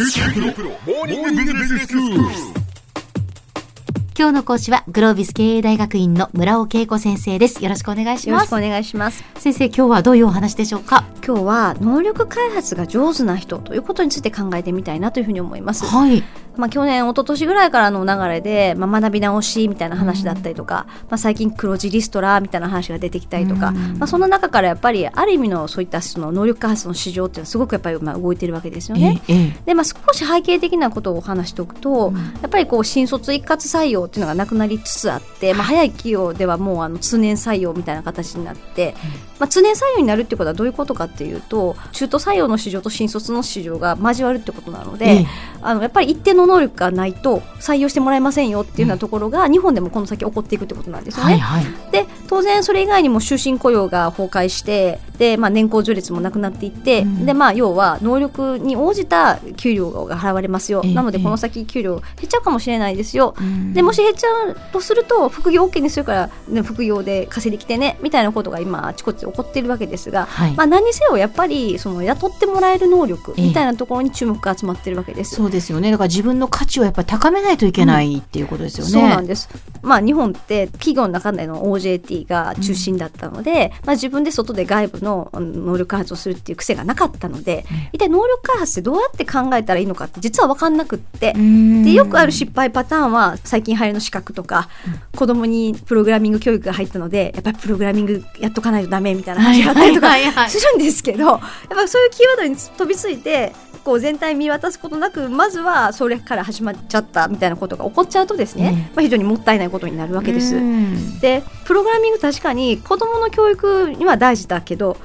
今日の講師はグロービス経営大学院の村尾恵子先生です。よろしくお願いします。よろしくお願いします。先生、今日はどういうお話でしょうか？今日は能力開発が上手な人ということについて考えてみたいなというふうに思います。はい。去年一昨年ぐらいからの流れで、学び直しみたいな話だったりとか、最近黒字リストラみたいな話が出てきたりとか、その中からやっぱりある意味のそういったその能力開発の市場っていうのはすごくやっぱり動いているわけですよね。で、少し背景的なことをお話しておくと、やっぱりこう新卒一括採用っていうのがなくなりつつあって、早い企業ではもう通年採用みたいな形になって、通年採用になるってことはどういうことかっていうと、中途採用の市場と新卒の市場が交わるってことなので、やっぱり一定の能力がないと採用してもらえませんよっていうようなところが日本でもこの先起こっていくってことなんですよね。で、当然それ以外にも終身雇用が崩壊して、で、年功序列もなくなっていって、で、要は能力に応じた給料が払われますよ、なのでこの先給料減っちゃうかもしれないですよ、でもし減っちゃうとすると副業 OK にするから、副業で稼いできてねみたいなことが今あちこち起こっているわけですが、何にせよやっぱりその雇ってもらえる能力みたいなところに注目が集まっているわけです。そうですよね。だから自分の価値をやっぱり高めないといけない、っていうことですよね。そうなんです。日本って企業の中での OJT が中心だったので、自分で外で外部の能力開発をするっていう癖がなかったので、一体能力開発ってどうやって考えたらいいのかって実は分かんなくって、で、よくある失敗パターンは最近流行りの資格とか、子供にプログラミング教育が入ったのでやっぱりプログラミングやっとかないとダメみたいな話があったりとかするんですけど、やっぱそういうキーワードに飛びついてこう全体見渡すことなく、まずはそれから始まっちゃったみたいなことが起こっちゃうとですね、非常にもったいないことになるわけです。で、プログラミング確かに子どもの教育には大事だけど、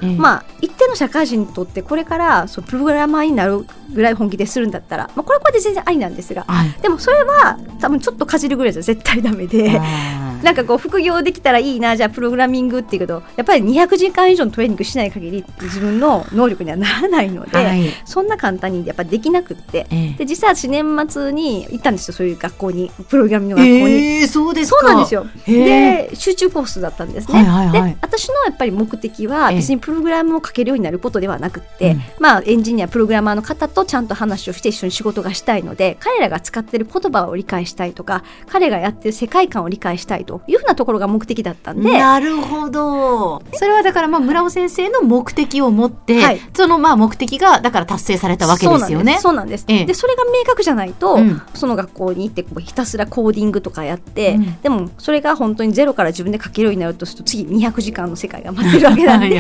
一定の社会人にとってこれからそうプログラマーになるぐらい本気でするんだったら、これはこれで全然ありなんですが、でもそれは多分ちょっとかじるぐらいじゃ絶対ダメで、なんかこう副業できたらいいな、じゃあプログラミングっていうけどやっぱり200時間以上のトレーニングしない限り自分の能力にはならないので、そんな簡単にやっぱできなくって、で、実は年末に行ったんですよ、そういう学校に、プログラミングの学校に。そうですか。そうなんですよ。で、集中コースだったんですね。で、私のやっぱり目的は別にプログラムを書けるようになることではなくって、エンジニアプログラマーの方とちゃんと話をして一緒に仕事がしたいので、彼らが使っている言葉を理解したいとか、彼がやっている世界観を理解したいというふうなところが目的だったんで。なるほど。それはだから村尾先生の目的を持って、その目的がだから達成されたわけですよね。そうなんです。で、それが明確じゃないと、その学校に行ってこうひたすらコーディングとかやって、でもそれが本当にゼロから自分で書けるようになるとすると次200時間の世界が待ってるわけなんで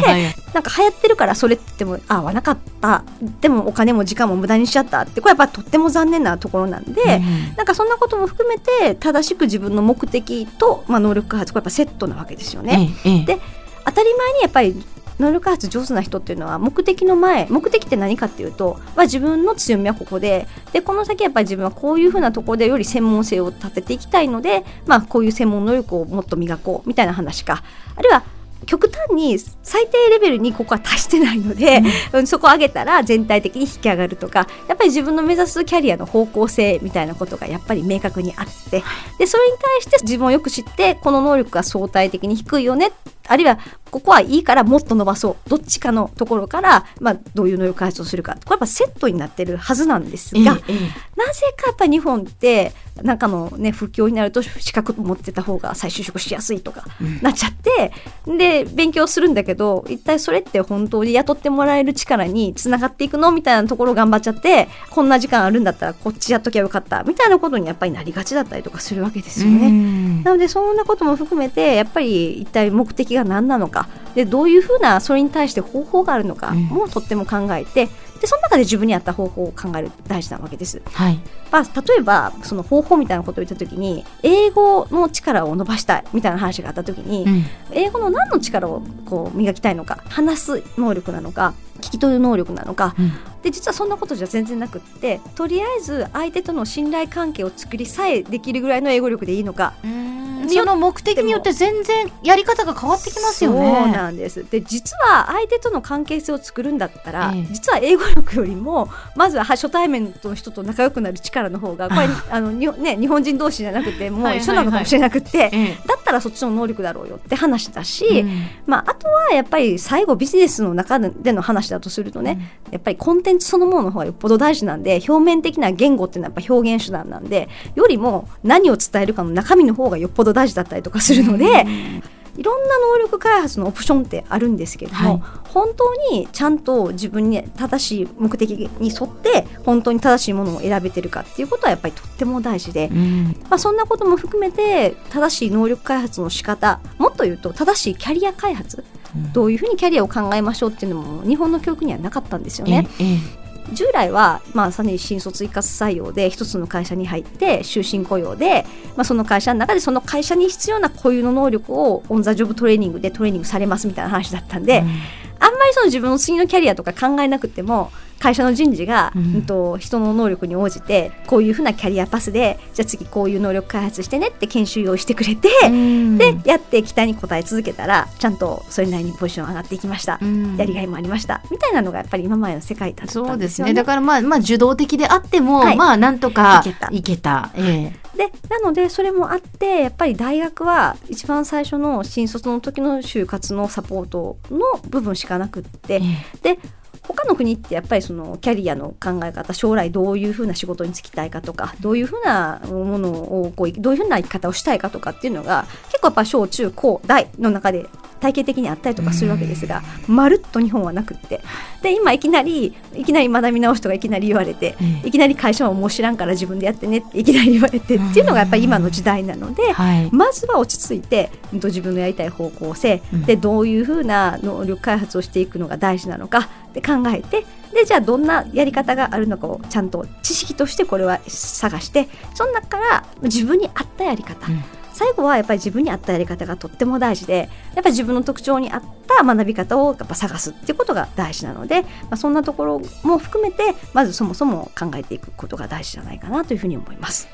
なんか流行ってるからそれって言っても合わなかった、でもお金も時間も無駄にしちゃったって、これやっぱとっても残念なところなんで、なんかそんなことも含めて正しく自分の目的と能力開発、これやっぱセットなわけですよね。で、当たり前にやっぱり能力開発上手な人っていうのは目的の前、目的って何かっていうと、自分の強みはここで、で、この先やっぱり自分はこういうふうなところでより専門性を立てていきたいので、こういう専門能力をもっと磨こうみたいな話か、あるいは極端に最低レベルにここは達してないので、そこを上げたら全体的に引き上がるとか、やっぱり自分の目指すキャリアの方向性みたいなことがやっぱり明確にあって、で、それに対して自分をよく知って、この能力が相対的に低いよね、あるいはここはいいからもっと伸ばそう、どっちかのところから、どういう能力開発をするか、これやっぱセットになってるはずなんですが、なぜかやっぱり日本ってなんかのね、不況になると資格持ってた方が再就職しやすいとかなっちゃって、で、勉強するんだけど一体それって本当に雇ってもらえる力につながっていくのみたいなところを頑張っちゃって、こんな時間あるんだったらこっちやっときゃよかったみたいなことにやっぱりなりがちだったりとかするわけですよね。なのでそんなことも含めてやっぱり一体目的が何なのか、で、どういうふうなそれに対して方法があるのかもとっても考えて、で、その中で自分に合った方法を考える大事なわけです。例えばその方法みたいなことを言ったときに、英語の力を伸ばしたいみたいな話があったときに、英語の何の力をこう磨きたいのか、話す能力なのか、聞き取る能力なのか、で、実はそんなことじゃ全然なくって、とりあえず相手との信頼関係を作りさえできるぐらいの英語力でいいのか、その目的によって全然やり方が変わってきますよね。そうなんです。で、実は相手との関係性を作るんだったら、実は英語力よりもまずは初対面の人と仲良くなる力の方が、これ日本人同士じゃなくてもう一緒なのかもしれなくて、だったらそっちの能力だろうよって話だし、あとはやっぱり最後ビジネスの中での話だとするとね、やっぱりコンテンツそのものの方がよっぽど大事なんで、表面的な言語っていうのはやっぱ表現手段なんで、よりも何を伝えるかの中身の方がよっぽど大事だったりとかするので、いろんな能力開発のオプションってあるんですけども、はい、本当にちゃんと自分に正しい目的に沿って本当に正しいものを選べてるかっていうことはやっぱりとっても大事で、そんなことも含めて正しい能力開発の仕方、もっと言うと正しいキャリア開発、どういうふうにキャリアを考えましょうっていうのも日本の教育にはなかったんですよね。従来は、さらに新卒一括採用で一つの会社に入って終身雇用で、その会社の中でその会社に必要な固有の能力をオンザジョブトレーニングでトレーニングされますみたいな話だったんで、あんまりその自分の次のキャリアとか考えなくても、会社の人事が、人の能力に応じてこういうふうなキャリアパスで、じゃあ次こういう能力開発してねって研修用意してくれて、でやって期待に応え続けたらちゃんとそれなりにポジション上がっていきました、やりがいもありましたみたいなのがやっぱり今までの世界だったんですよね。そうですね。だから受動的であっても、なんとかいけた、でなのでそれもあって、やっぱり大学は一番最初の新卒の時の就活のサポートの部分しかなくって、で他の国ってやっぱりそのキャリアの考え方、将来どういうふうな仕事に就きたいかとか、どういうふうなものをどういうふうな生き方をしたいかとかっていうのが結構やっぱ小中高大の中で体系的にあったりとかするわけですが、まるっと日本はなくって、で今いきなり学び直しとかいきなり言われて、いきなり会社はもう知らんから自分でやってねっていきなり言われてっていうのがやっぱり今の時代なので、まずは落ち着いて自分のやりたい方向性で、どういうふうな能力開発をしていくのが大事なのかで考えて、でじゃあどんなやり方があるのかをちゃんと知識としてこれは探して、その中から自分に合ったやり方、最後はやっぱり自分に合ったやり方がとっても大事で、やっぱり自分の特徴に合った学び方をやっぱ探すっていうことが大事なので、そんなところも含めてまずそもそも考えていくことが大事じゃないかなというふうに思います。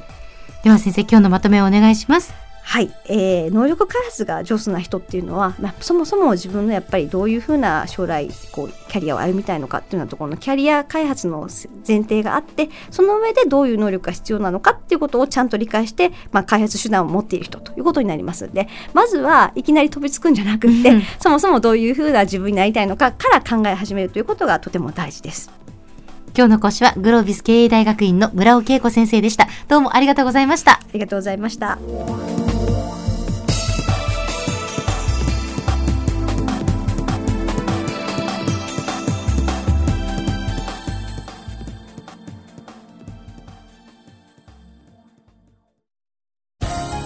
では先生、今日のまとめをお願いします。はい、能力開発が上手な人っていうのは、そもそも自分のやっぱりどういうふうな将来キャリアを歩みたいのかっていうようなところのキャリア開発の前提があって、その上でどういう能力が必要なのかっていうことをちゃんと理解して、開発手段を持っている人ということになりますので、まずはいきなり飛びつくんじゃなくって、そもそもどういうふうな自分になりたいのかから考え始めるということがとても大事です。今日の講師はグロービス経営大学院の村尾恵子先生でした。どうもありがとうございました。ありがとうございました。